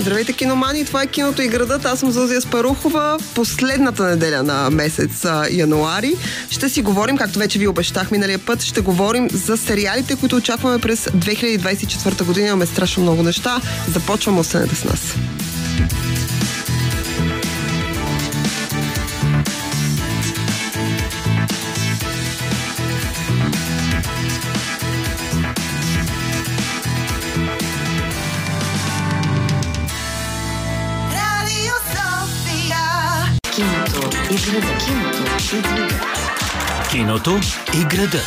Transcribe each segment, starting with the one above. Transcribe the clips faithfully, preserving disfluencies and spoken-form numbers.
Здравейте, киномани! Това е Киното и градът. Аз съм Зузия Спарухова. Последната неделя на месец а, януари ще си говорим, както вече ви обещах миналия път, ще говорим за сериалите, които очакваме през две хиляди двадесет и четвърта година. Имаме страшно много неща. Започвам, останете с нас. Киното и градът.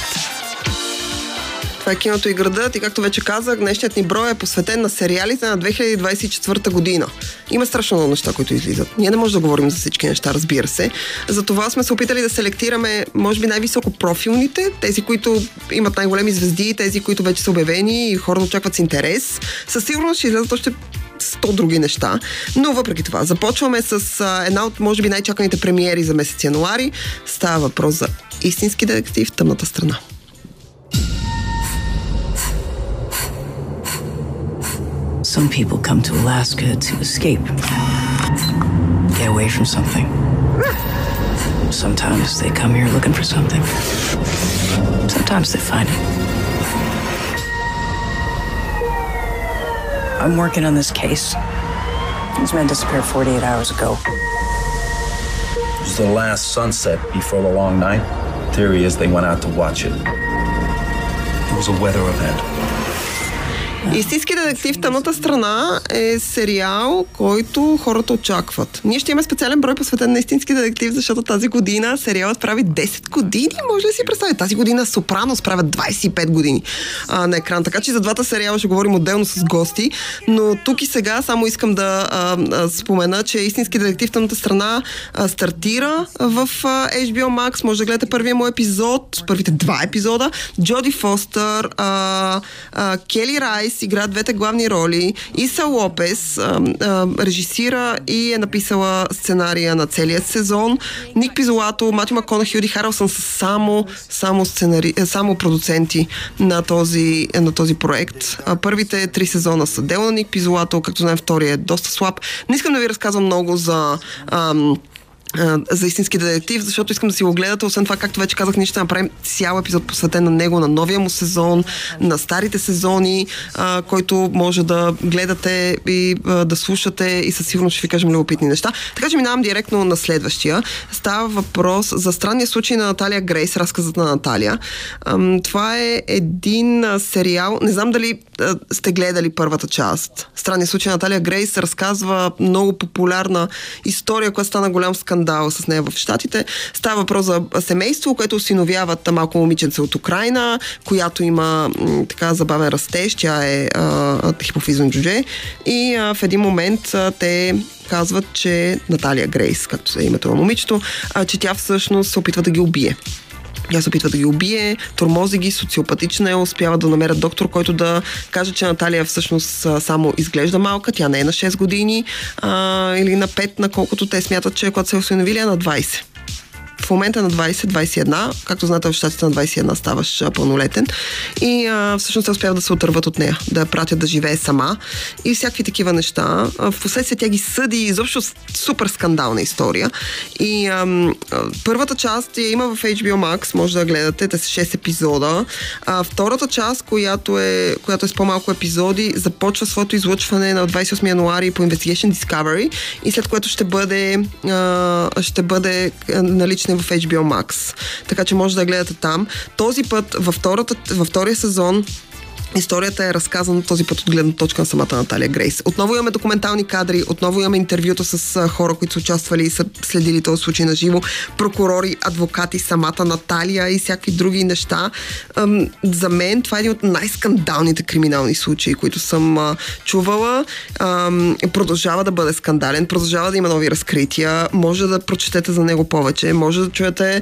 Това е Киното и градът и, както вече казах, днешният ни брой е посветен на сериалите на две хиляди двадесет и четвърта година. Има страшно много неща, които излизат. Ние не можем да говорим за всички неща, разбира се. Затова сме се опитали да селектираме, може би, най-високо профилните, тези, които имат най-големи звезди, тези, които вече са обявени и хората очакват с интерес. Със сигурност ще излязат още сто други неща. Но въпреки това, започваме с а, една от, може би, най-чаканите премиери за месец януари. Става въпрос за Истински детектив: Тъмната страна. Some people come to Alaska to escape. Get away from something. Sometimes they come here looking for something. Sometimes they find it. I'm working on this case. These men disappeared forty-eight hours ago. It was the last sunset before the long night. Theory is they went out to watch it. It was a weather event. Истински детектив: Тъмната страна е сериал, който хората очакват. Ние ще имаме специален брой посветен на Истински детектив, защото тази година сериалът прави десет години. Може да си представи, тази година Сопрано справят двадесет и пет години а, на екран. Така че за двата сериала ще говорим отделно с гости. Но тук и сега само искам да а, а, спомена, че Истински детектив: Тъмната страна а, стартира в а, Ейч Би О Max. Може да гледате първия му епизод, първите два епизода. Джоди Фостер, а, а, Кели Райс игра двете главни роли. Иса Лопес а, а, режисира и е написала сценария на целия сезон. Ник Пизолато, Матю Макконахи, Юди Харълсън са само, само, сценари... само продуценти на този, на този проект. А, първите три сезона са дело на Ник Пизолато, както знаем, втория е доста слаб. Не искам да ви разказвам много за... Ам... за Истински детектив, защото искам да си го гледате. Освен това, както вече казах, ние ще направим цял епизод посветен на него, на новия му сезон, на старите сезони, а, който може да гледате и а, да слушате, и със сигурност ще ви кажем любопитни неща. Така че минавам директно на следващия. Става въпрос за странния случай на Наталия Грейс, разказът на Наталия. А, това е един а, сериал, не знам дали а, сте гледали първата част. Странния случай на Наталия Грейс разказва много популярна история, която стана голям скандал с нея в щатите. Става въпрос за семейство, което осиновяват малко момиченце от Украйна, която има така забавен растеж, тя е а, хипофизно джудже, и а, в един момент а, те казват, че Наталия Грейс, както е името на момичето, а, че тя всъщност се опитва да ги убие. Тя се опитва да ги убие, тормози ги, социопатична е, успява да намерят доктор, който да каже, че Наталия всъщност само изглежда малка, тя не е на шест години а, или на пет, наколкото те смятат, че когато се осиновили, е на двадесет. В момента на двадесет, двадесет и едно, както знаете, в щатите на двадесет и едно ставаш пълнолетен, и а, всъщност те успяват да се отърват от нея, да я пратят да живее сама и всякакви такива неща. В последствие тя ги съди, изобщо супер скандална история. И а, а, първата част я има в Ейч Би О Max, може да я гледате, те са шест епизода. А, втората част, която е, която е с по-малко епизоди, започва своето излъчване на двадесет и осми януари по Investigation Discovery, и след което ще бъде, а, ще бъде налична в Ейч Би О Max. Така че може да гледате там. Този път, във, втората, във втория сезон, историята е разказана този път от гледна точка на самата Наталия Грейс. Отново имаме документални кадри, отново имаме интервюта с хора, които са участвали и са следили този случай на живо, прокурори, адвокати, самата Наталия и всякакви други неща. За мен това е един от най-скандалните криминални случаи, които съм чувала. Продължава да бъде скандален, продължава да има нови разкрития, може да прочетете за него повече, може да чуете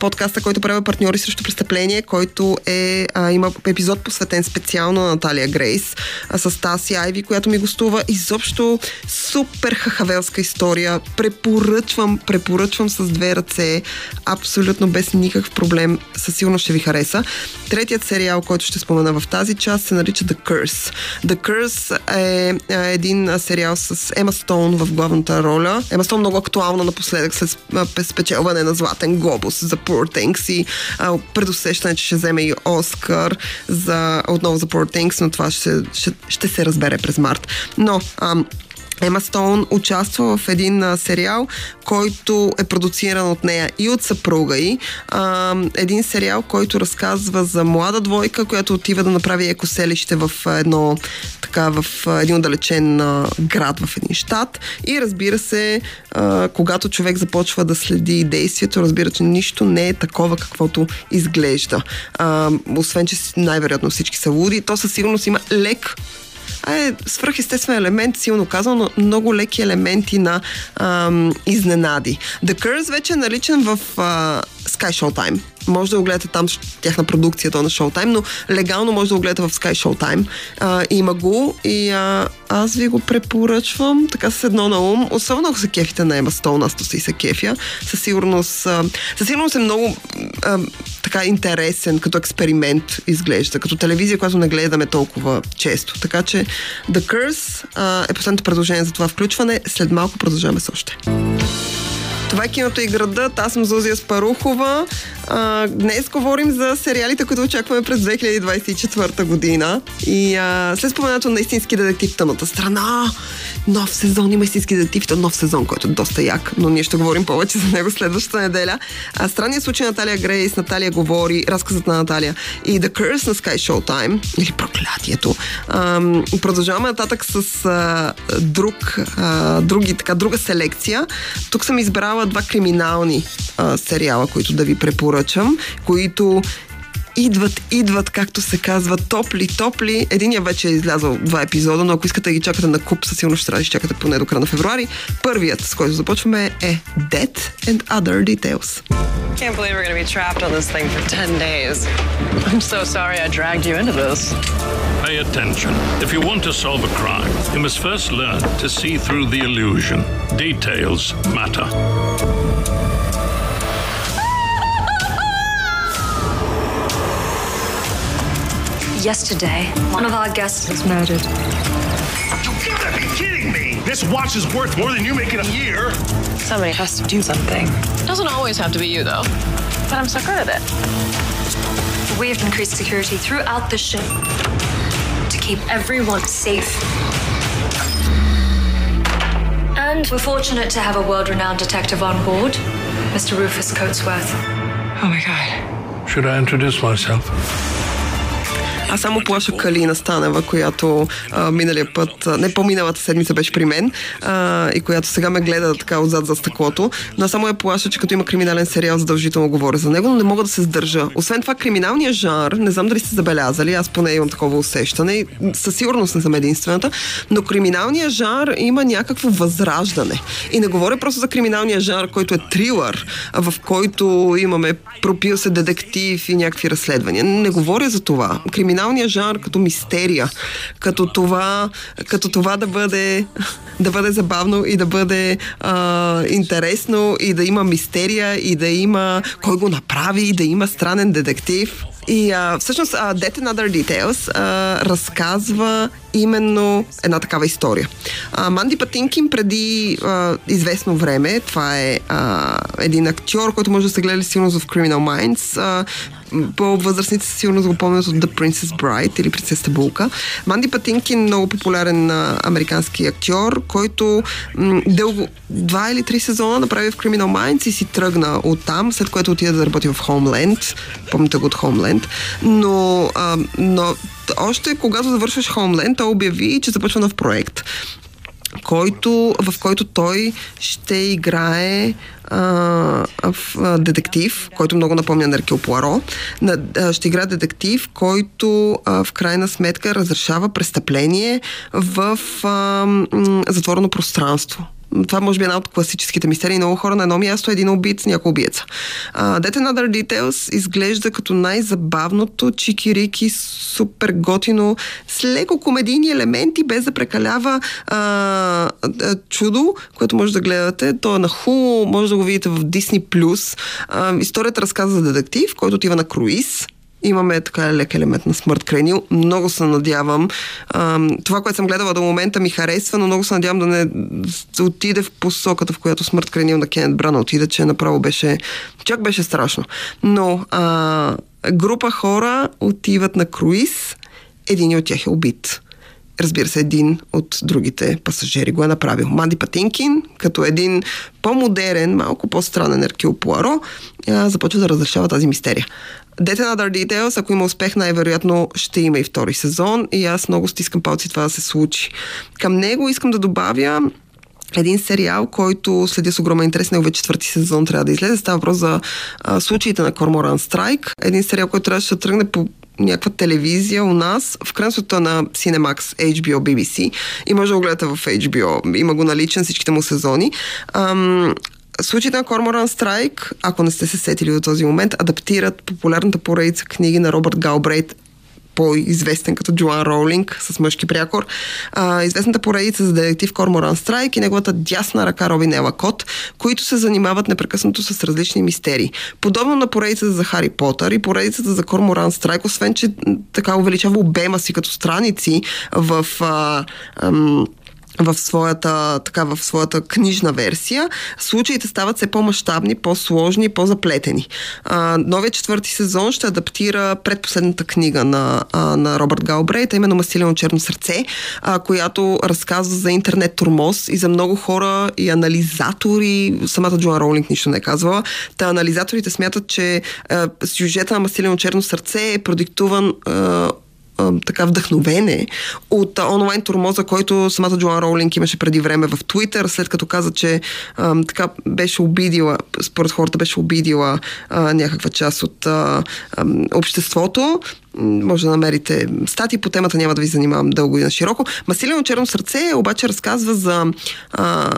подкаста, който прави партньори срещу престъпление, който е, има епизод посветен специално на Наталия Грейс, а с Таси Айви, която ми гостува. Изобщо супер хахавелска история. Препоръчвам, препоръчвам с две ръце. Абсолютно без никакъв проблем. Със сигурност ще ви хареса. Третият сериал, който ще спомена в тази част, се нарича The Curse. The Curse е един сериал с Ема Стоун в главната роля. Ема Стоун много актуална напоследък след спечелване на Златен глобус за Poor Things и а, предусещане, че ще вземе и Оскар за, отново за Poor Things, но това ще, ще, ще се разбере през март. Но ам, Ема Стоун участва в един а, сериал, който е продуциран от нея и от съпруга ѝ. Един сериал, който разказва за млада двойка, която отива да направи екоселище в едно, така, в един отдалечен а, град в един щат. И разбира се, а, когато човек започва да следи действието, разбира, че нищо не е такова, каквото изглежда. А, освен, че най-вероятно всички са луди, то със сигурност има лек а е свръхестествен елемент, силно казано, но много леки елементи на ам, изненади. The Curse вече е наличен в а, Sky Showtime. Може да го гледате там, тяхна продукция, то на Showtime, но легално може да го гледате в Sky Showtime. А, има го и а, аз ви го препоръчвам така с едно на ум. Особено ако се кефите на Ема Стоун, аз то си се кефя. Със сигурност, а, със сигурност е много а, така интересен, като експеримент изглежда, като телевизия, която не гледаме толкова често. Така че The Curse а, е последното предложение за това включване. След малко продължаваме с още. Това е киното и градът. Аз съм Зузия Спарухова. А, днес говорим за сериалите, които очакваме през две хиляди двадесет и четвърта година. И а, след споменато на Истински детектив: Тъмната страна. Нов сезон има Истински детектив. То нов сезон, който е доста як, но ние ще говорим повече за него следващата неделя. А, странният случай Наталия Грейс, Наталия говори, разказът на Наталия и The Curse на Sky Showtime, или проклятието. А, продължаваме нататък с а, друг, а, други, така, друга селекция. Тук съм избрала два криминални а, сериала, които да ви препоръчам, които идват, идват, както се казва, топли, топли. Единият вече е излязъл два епизода, но ако искате да ги чакате на куп, със сигурност ще трябва да ги чакате поне до края на февруари. Първият, с който започваме, е Dead and Other Details. Can't believe we're gonna be trapped on this thing for ten days. I'm so sorry I dragged you into this. Pay attention. If you want to solve a crime, you must first learn to see through the illusion. Details matter. Yesterday, one of our guests was murdered. You gotta be kidding me! This watch is worth more than you make in a year! Somebody has to do something. It doesn't always have to be you, though. But I'm so good at it. We have increased security throughout the ship to keep everyone safe. And we're fortunate to have a world-renowned detective on board, Mister Rufus Coatsworth. Oh my God. Should I introduce myself? Аз само плашах Калина Станева, която а, миналия път, а, не по-миналата седмица беше при мен а, и която сега ме гледа така отзад за стъклото, но само я плаша, че като има криминален сериал, задължително говоря за него, но не мога да се сдържа. Освен това, криминалният жанр, не знам дали сте забелязали, аз поне имам такова усещане и със сигурност не съм единствената, но криминалният жанр има някакво възраждане. И не говоря просто за криминалния жанр, който е трилър, в който имаме пропил се детектив и някакви разследвания. Не говоря за това. Криминал жанр като мистерия, като това, като това да бъде да бъде забавно и да бъде а, интересно и да има мистерия и да има кой го направи и да има странен детектив. И а, всъщност а, Dead and Other Details а, разказва именно една такава история. А, Манди Патинкин преди а, известно време, това е а, един актьор, който може да се гледа силно в Criminal Minds, а, по-възрастници сигурно го помнят от The Princess Bride или Принцесата Булка. Манди Патинкин, много популярен а, американски актьор, който м- дълго, два или три сезона направи в Criminal Minds и си тръгна оттам, след което отида да работи в Homeland. Помните го от Homeland. Но, а, но още когато завършваш Homeland, той обяви, че започва нов проект, който, в който той ще играе Uh, uh, детектив, който много напомня на Еркюл Пуаро. На, uh, ще игра детектив, който uh, в крайна сметка разрешава престъпление в uh, затворено пространство. това може би е една от класическите мистерии. Много хора на едно място, един убиец, някой убиеца. Uh, Dead and Other Details изглежда като най-забавното, чики-рики, супер готино, с леко комедийни елементи, без да прекалява uh, uh, чудо, което може да гледате. То е на хубаво, може да го видите в Дисни плюс. Uh, историята разказва за детектив, който отива на круиз. Имаме така лек елемент на смърт кренил. Много се надявам. Това, което съм гледала до момента, ми харесва, но много се надявам да не отиде в посоката, в която смърт кренил на Кенет Брана отиде, че направо беше... Чак беше страшно. Но а, група хора отиват на круиз. Един от тях е убит. Разбира се, един от другите пасажери го е направил. Манди Патинкин, като един по-модерен, малко по-странен Еркюл Пуаро, започва да разрешава тази мистерия. Dead and Other Details, ако има успех, най-вероятно ще има и втори сезон и аз много стискам палци това да се случи. Към него искам да добавя един сериал, който следи с огромен интерес, негове четвърти сезон трябва да излезе. Става въпрос за а, случаите на Корморан Страйк. Един сериал, който трябваше да тръгне по някаква телевизия у нас, в крънството на Cinemax, Ейч Би О, Би Би Си и може да го гледате в Ейч Би О. Има го наличен всичките му сезони. Ам... Случаите на Корморан Страйк, ако не сте се сетили до този момент, адаптират популярната поредица книги на Робърт Галбрейт, по-известен като Джоан Роулинг, с мъжки прякор. А, известната поредица за детектив Корморан Страйк и неговата дясна ръка Робин Ела Кот, които се занимават непрекъснато с различни мистерии. Подобно на поредицата за Хари Потър и поредицата за Корморан Страйк, освен че така увеличава обема си като страници в... А, ам, в своята, така, в своята книжна версия, случаите стават все по-мащабни, по-сложни, по-заплетени. А, новия четвърти сезон ще адаптира предпоследната книга на, а, на Робърт Галбрейт, именно Мастилено черно сърце, а, която разказва за интернет тормоз и за много хора и анализатори. Самата Джоан Роулинг нищо не е казвала. Та анализаторите смятат, че а, сюжета на Мастилено черно сърце е продиктуван а, така вдъхновене от онлайн тормоза, който самата Джоан Роулинг имаше преди време в Twitter, след като каза, че а, така беше обидила, според хората беше обидила а, някаква част от а, а, обществото. Може да намерите статии по темата, няма да ви занимавам дълго и на широко. Мастилено черно сърце обаче разказва за а,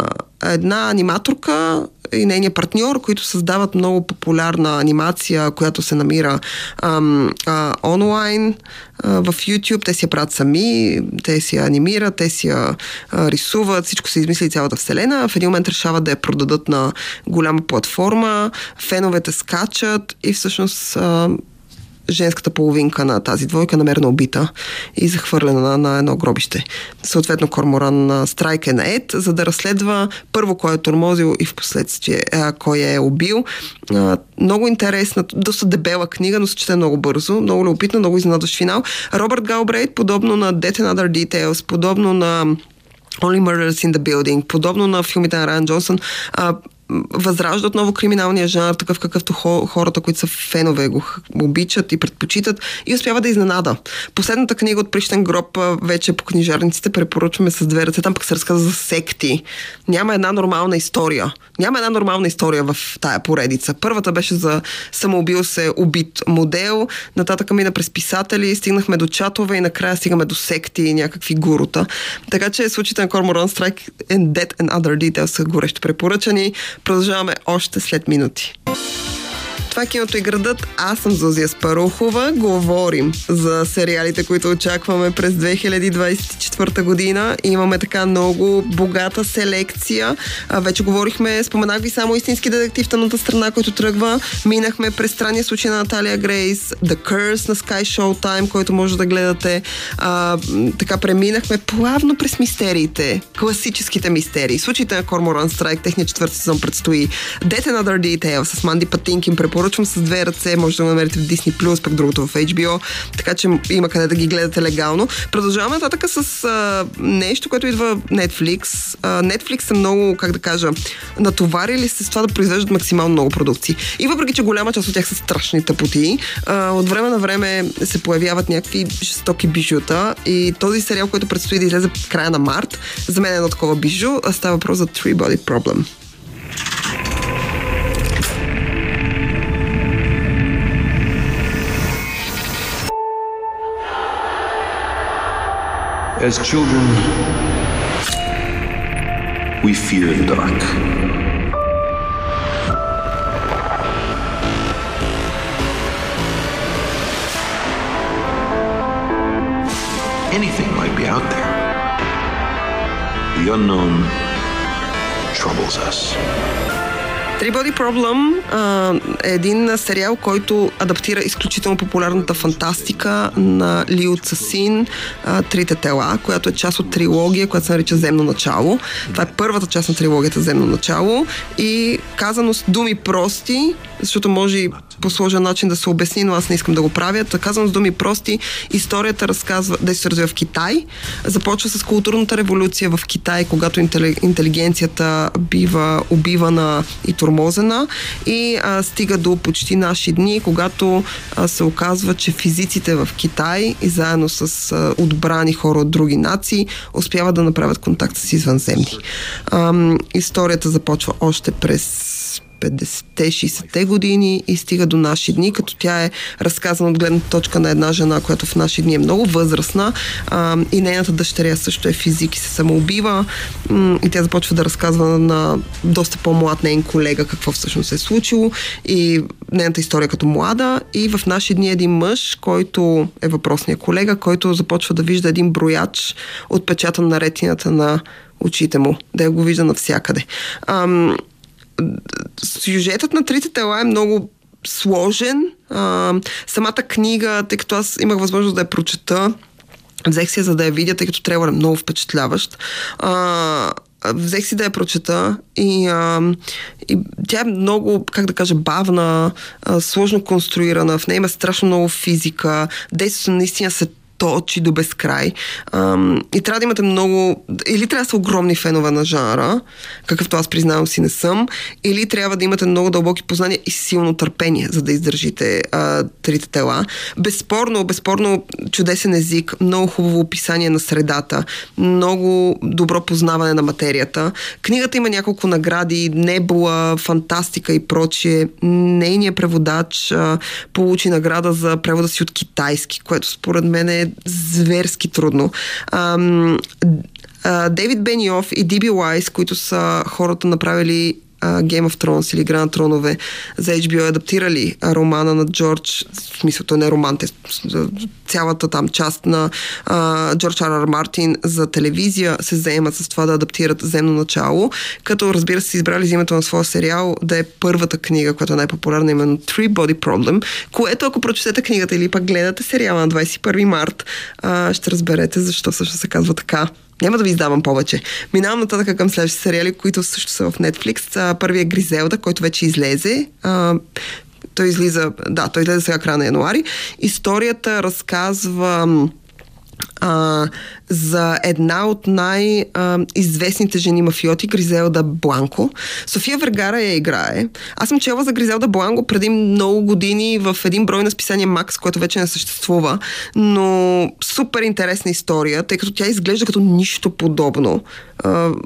една аниматорка и нейния партньор, които създават много популярна анимация, която се намира ам, а, онлайн а, в YouTube. Те си я правят сами, те си я анимират, те си я а, рисуват, всичко се измисли цялата вселена. В един момент решават да я продадат на голяма платформа, феновете скачат и всъщност... А, женската половинка на тази двойка намерена убита и захвърлена на едно гробище. Съответно, Корморан Страйк е нает, за да разследва първо кой е тормозил и в последствие кой е убил. Много интересна, доста дебела книга, но се чете много бързо, много любопитна, много изненадващ финал. Робърт Галбрейт, подобно на Dead and Other Details, подобно на Only Murders in the Building, подобно на филмите на Райан Джонсън, възражда отново криминалния жанр, такъв какъвто хората, които са фенове, го обичат и предпочитат и успява да изненада. Последната книга от Прищен гроб вече по книжарниците препоръчваме с две ръце. Там пък се разказва за секти. Няма една нормална история. Няма една нормална история в тая поредица. Първата беше за самоубил се убит модел. Нататък мина през писатели, стигнахме до чатове и накрая стигаме до секти и някакви гурута. Така че случаите на Cormoran Strike and Dead and Other Details са горещо препоръчани. Продължаваме още след минути. Това е киното и градът. Аз съм Зузия Спарухова. Говорим за сериалите, които очакваме през две хиляди двадесет и четвърта година. Имаме така много богата селекция. А, вече говорихме, споменах ви само Истински детектив: Тъмната страна, който тръгва. Минахме през странния случай на Наталия Грейс, The Curse на Sky Showtime, който може да гледате. А, така преминахме плавно през мистериите. Класическите мистерии. Случаите на Cormoran Strike, техният четвърти сезон предстои. Dead and Other Details с Манди Патинкин препоръчвам с две ръце, може да го намерите в Disney Plus, пък другото в Ейч Би О, така че има къде да ги гледате легално. Продължаваме нататък с а, нещо, което идва Netflix. А, Netflix са много, как да кажа, натоварили се с това да произвеждат максимално много продукции. И въпреки че голяма част от тях са страшни тъпоти, а, от време на време се появяват някакви жестоки бижута и този сериал, който предстои да излезе в края на март, за мен е едно такова бижу, а става въпрос за Three-Body Problem. As children, We fear the dark. Anything might be out there. The unknown troubles us. Three-Body Problem а, е един сериал, който адаптира изключително популярната фантастика на Лио Цасин а, Трите тела, която е част от трилогия, която се нарича Земно начало. Това е първата част на трилогията Земно начало и казано с думи прости, защото може и по сложен начин да се обясни, но аз не искам да го правя. Та казано с думи прости, историята разказва, да се развива в Китай. Започва с културната революция в Китай, когато интелигенцията бива убивана и тормозена и а, стига до почти наши дни, когато а, се оказва, че физиците в Китай и заедно с а, отбрани хора от други нации успяват да направят контакт с извънземни. А, историята започва още през петдесетте шейсетте години и стига до наши дни, като тя е разказана от гледната точка на една жена, която в наши дни е много възрастна а, и нейната дъщеря също е физик и се самоубива м- и тя започва да разказва на доста по-млад нейн колега какво всъщност се е случило и нейната история като млада и в наши дни е един мъж, който е въпросният колега, който започва да вижда един брояч отпечатан на ретината на очите му, да я го вижда навсякъде. Ам... Сюжетът на Трите тела е много сложен. А, самата книга, тъй като аз имах възможност да я прочета, взех си я за да я видя, тъй като трейлър е много впечатляващ. А, взех си да я прочета и, а, и тя е много, как да кажа, бавна, а, сложно конструирана. В нея има страшно много физика. Действото наистина се очи до безкрай. Ам, и трябва да имате много... Или трябва да са огромни фенове на жанра, какъвто аз признавам си не съм, или трябва да имате много дълбоки познания и силно търпение, за да издържите а, Трите тела. Безспорно, безспорно чудесен език, много хубаво описание на средата, много добро познаване на материята. Книгата има няколко награди, Небула, Фантастика и прочие. Нейният преводач а, получи награда за превода си от китайски, което според мен е зверски трудно. Ам, а, Дейвид Бениоф и Ди Би Уайс, които са хората направили а, Game of Thrones или Игра на тронове за Ейч Би О, адаптирали романа на Джордж, в смисъл той не е роман, те, цялата там част на а, Джордж Ар Ар Мартин за телевизия се заемат с това да адаптират Земно начало, като разбира се избрали взимането на своя сериал да е първата книга, която е най-популярна, именно Three-Body Problem, което ако прочетете книгата или пък гледате сериала на двайсет и първи март, а, ще разберете защо всъщност се казва така. Няма да ви издавам повече. Минавам нататък към следващите сериали, които също са в Netflix. Първият е Гризелда, който вече излезе. А, той излиза, да, той излезе сега края на януари. Историята разказва а, за една от най-известните жени мафиоти, Гризелда Бланко. София Вергара я играе. Аз съм чела за Гризелда Бланко преди много години в един брой на списание Макс, което вече не съществува, но супер интересна история, тъй като тя изглежда като нищо подобно.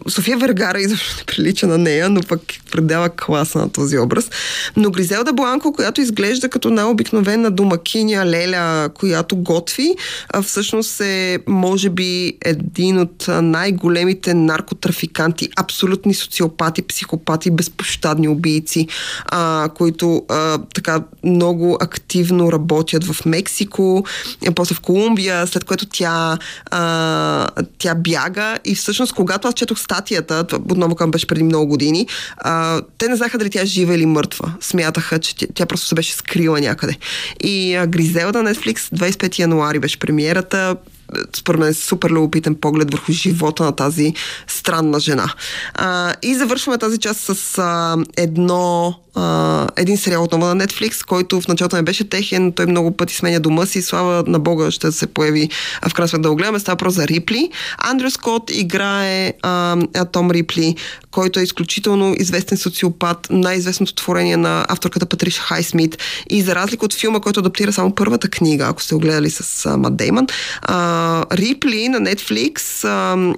София Вергара изобщо не прилича на нея, но пък предава класа на този образ. Но Гризелда Бланко, която изглежда като най-обикновена домакиня, леля, която готви, всъщност е, може би, един от най-големите наркотрафиканти, абсолютни социопати, психопати, безпощадни убийци, а, които а, така много активно работят в Мексико, после в Колумбия, след което тя, а, тя бяга и всъщност, когато аз четох статията, отново към беше преди много години, а, те не знаеха дали тя е жива или мъртва. Смятаха, че тя, тя просто се беше скрила някъде. И а, Гризелда на Netflix, двайсет и пети януари беше премиерата. Според мен е супер любопитен поглед върху живота на тази странна жена. А, и завършваме тази част с а, едно а, един сериал отново на Netflix, който в началото не беше техен, той много пъти сменя дома си, слава на Бога ще се появи в крайна сметка да го гледаме. Става просто за Рипли. Андрю Скот играе а, Том Рипли, който е изключително известен социопат, най-известното творение на авторката Патриша Хайсмит и за разлика от филма, който адаптира само първата книга, ако сте го гледали с а, Мат Деймън, а, Рипли на Netflix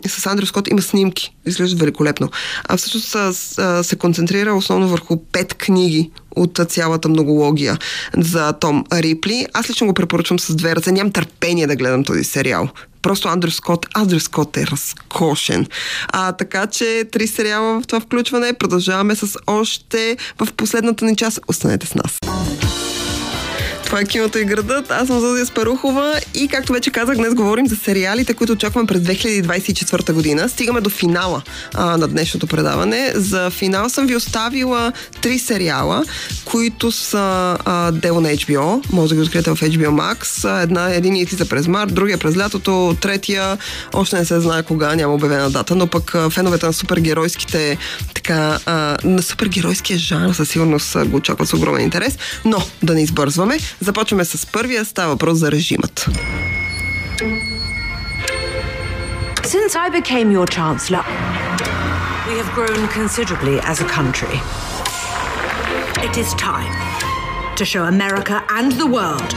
а, с Андрю Скот има снимки. Изглежда великолепно. А всъщност а, се концентрира основно върху пет книги от цялата многология за Том Рипли. Аз лично го препоръчвам с две ръце. Нямам търпение да гледам този сериал. Просто Андрю Скот. Андрю Скот е разкошен. А, така че три сериала в това включване. Продължаваме с още в последната ни част. Останете с нас. Това е Киното и градът. Аз съм Зузия Спарухова и, както вече казах, днес говорим за сериалите, които очакваме през две хиляди двадесет и четвърта година. Стигаме до финала а, на днешното предаване. За финал съм ви оставила три сериала, които са а, дело на Ейч Би О. Може да ги откриете в Ейч Би О Max. Една, един излиза през март, другия през лятото, третия още не се знае кога, няма обявена дата, но пък феновете на супергеройските така, а, на супергеройския жанр със сигурност го очакват с огромен интерес. Но да не избързваме. Започваме с първия, става въпрос за Режимът. Since I became your chancellor, we have grown considerably as a country. It is time to show America and the world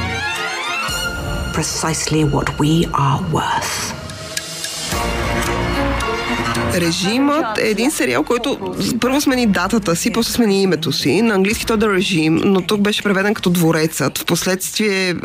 precisely what we are worth. Режимът е един сериал, който първо смени датата си, после смени името си. На английски то да режим, но тук беше преведен като Дворецът. Впоследствие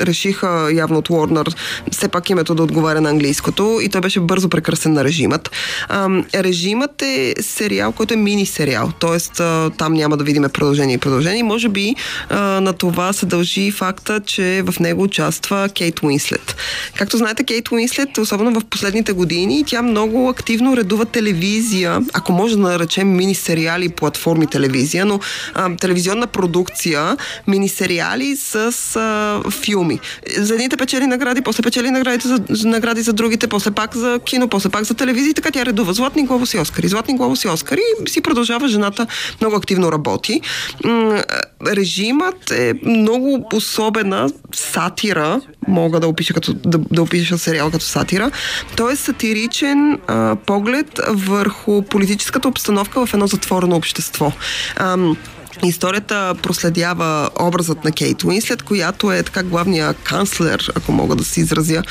решиха явно от Warner все пак името да отговаря на английското и той беше бързо прекръсен на Режимът. А, Режимът е сериал, който е мини-сериал, т.е. там няма да видим продължение и продължение. Може би а, на това се дължи факта, че в него участва Кейт Уинслет. Както знаете, Кейт Уинслет, особено в последните години, тя много активно редактира телевизия, ако може да наречем мини-сериали, платформи телевизия, но а, телевизионна продукция, мини-сериали с а, филми. За едните печели награди, после печели наградите за, за награди за другите, после пак за кино, после пак за телевизия, така тя редува Златни глобуси и Оскари, Златни глобуси и Оскари и си продължава, жената много активно работи. М- режимът е много особена сатира, мога да опиша, като, да, да опиша сериал като сатира. Той е сатиричен а, поглед върху политическата обстановка в едно затворено общество. Ам... Историята проследява образът на Кейт Уинслет, която е така главния канцлер, ако мога да се изразя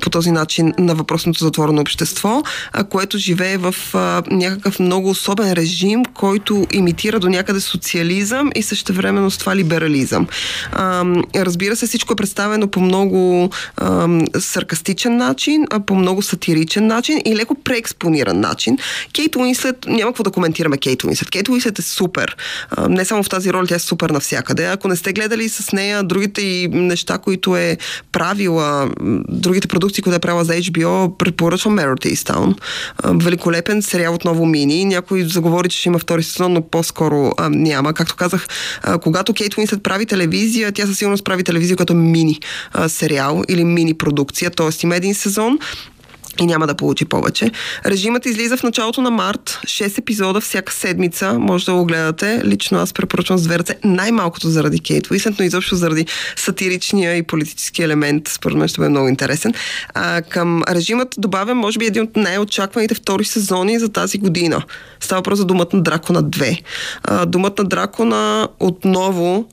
по този начин, на въпросното затворено общество, което живее в някакъв много особен режим, който имитира до някъде социализъм и същевременно с това либерализъм. Разбира се, всичко е представено по много саркастичен начин, по много сатиричен начин и леко преекспониран начин. Кейт Уинслет, няма какво да коментираме Кейт Уинслет. Кейт Уинслет е супер. Не само в тази роля, тя е супер навсякъде. Ако не сте гледали с нея другите и неща, които е правила, другите продукции, които е правила за Ейч Би О, препоръчвам Mare Town. Великолепен сериал, отново мини. Някой заговори, че ще има втори сезон, но по-скоро а, няма. Както казах, а, когато Кейт Уинслет прави телевизия, тя със сигурност прави телевизия като мини а, сериал или мини продукция. Тоест има един сезон и няма да получи повече. Режимът излиза в началото на март. шест епизода всяка седмица. Може да го гледате. Лично аз препоръчвам с две ръце. Най-малкото заради Кейт Уинслет, но изобщо заради сатиричния и политически елемент. Според мен ще бъде много интересен. А, към Режимът добавям, може би, един от най-очакваните втори сезони за тази година. Става въпрос за Домът на Дракона две. А, Домът на Дракона отново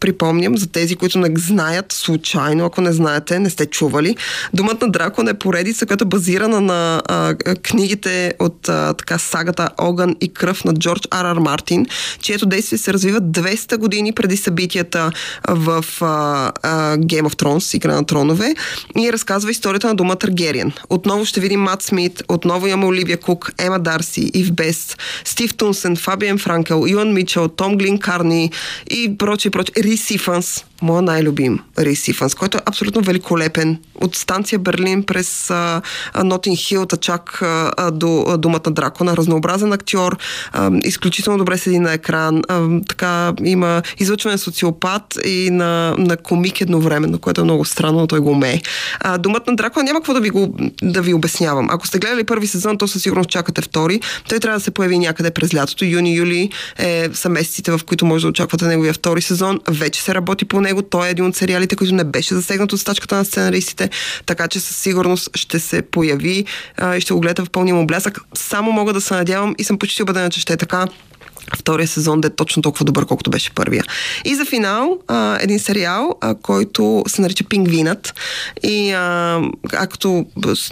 припомням за тези, които не знаят случайно, ако не знаете, не сте чували. Домът на Дракон е поредица, която е базирана на а, книгите от а, така сагата Огън и кръв на Джордж Ар Ар Мартин, чието действие се развива двеста години преди събитията в а, а, Game of Thrones, Игра на тронове, и разказва историята на дома Таргериен. Отново ще видим Мат Смит, отново имаме Оливия Кук, Ема Дарси, Ив Бест, Стив Тунсен, Фабиен Франкел, Юан Мичел, Том Глин Карни и и прочее, прочее. Рис Ифънс, моя най-любим Рис Ифънс, който е абсолютно великолепен. От станция Берлин през Нотинг Хил, чак а, до а, Думата на Дракона. Разнообразен актьор, а, изключително добре седи на екран. А, така има излъчване на социопат и на, на комик едновременно, което е много странно, но той го умее. А, Думът на Дракона няма какво да ви, го, да ви обяснявам. Ако сте гледали първи сезон, то със сигурност чакате втори. Той трябва да се появи някъде през лятото. Юни-юли е, са месеците, в които може да очаквате неговия втори сезон. Вече се работи по него. Той е един от сериалите, който не беше засегнат от стачката на сценаристите, така че със сигурност ще се появи а, и ще го гледате в пълния му блясък. Само мога да се надявам и съм почти убедена, че ще е така. втория сезон да е точно толкова добър, колкото беше първия. И за финал а, един сериал, а, който се нарича Пингвинът. И а, както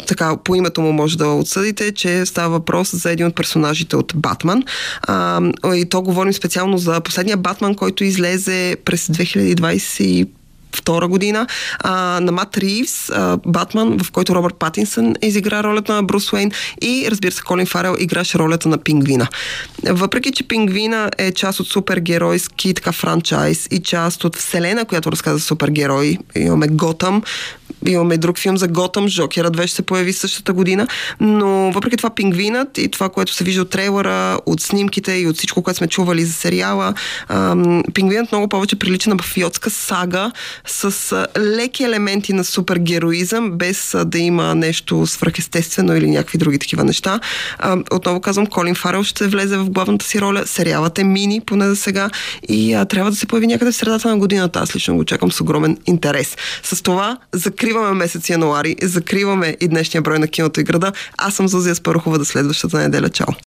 така, по името му може да отсъдите, че става въпрос за един от персонажите от Батман. А, и то говорим специално за последния Батман, който излезе през две хиляди двадесет и първа втора година, а, на Мат Ривз, а, Батман, в който Робърт Патинсън изигра ролята на Брус Уейн и, разбира се, Колин Фарел играше ролята на Пингвина. Въпреки че Пингвина е част от супергеройски така франчайз и част от вселена, която разказва супергерои, имаме Готъм, имаме друг филм за Готъм, Жокерът вече се появи същата година, но въпреки това Пингвинът и това, което се вижда от трейлера, от снимките и от всичко, което сме чували за сериала, ам, Пингвинът много повече прилича на мафиотска сага с а, леки елементи на супергероизъм, без а, да има нещо свръхестествено или някакви други такива неща. А, отново казвам, Колин Фарел ще влезе в главната си роля, сериалът е мини, поне за сега, и а, трябва да се появи някъде в средата на годината. Аз лично го чакам с огромен интерес. С това закриваме месец януари, закриваме и днешния брой на Киното и града. Аз съм Зузия Спарухова, до следващата неделя. Чао!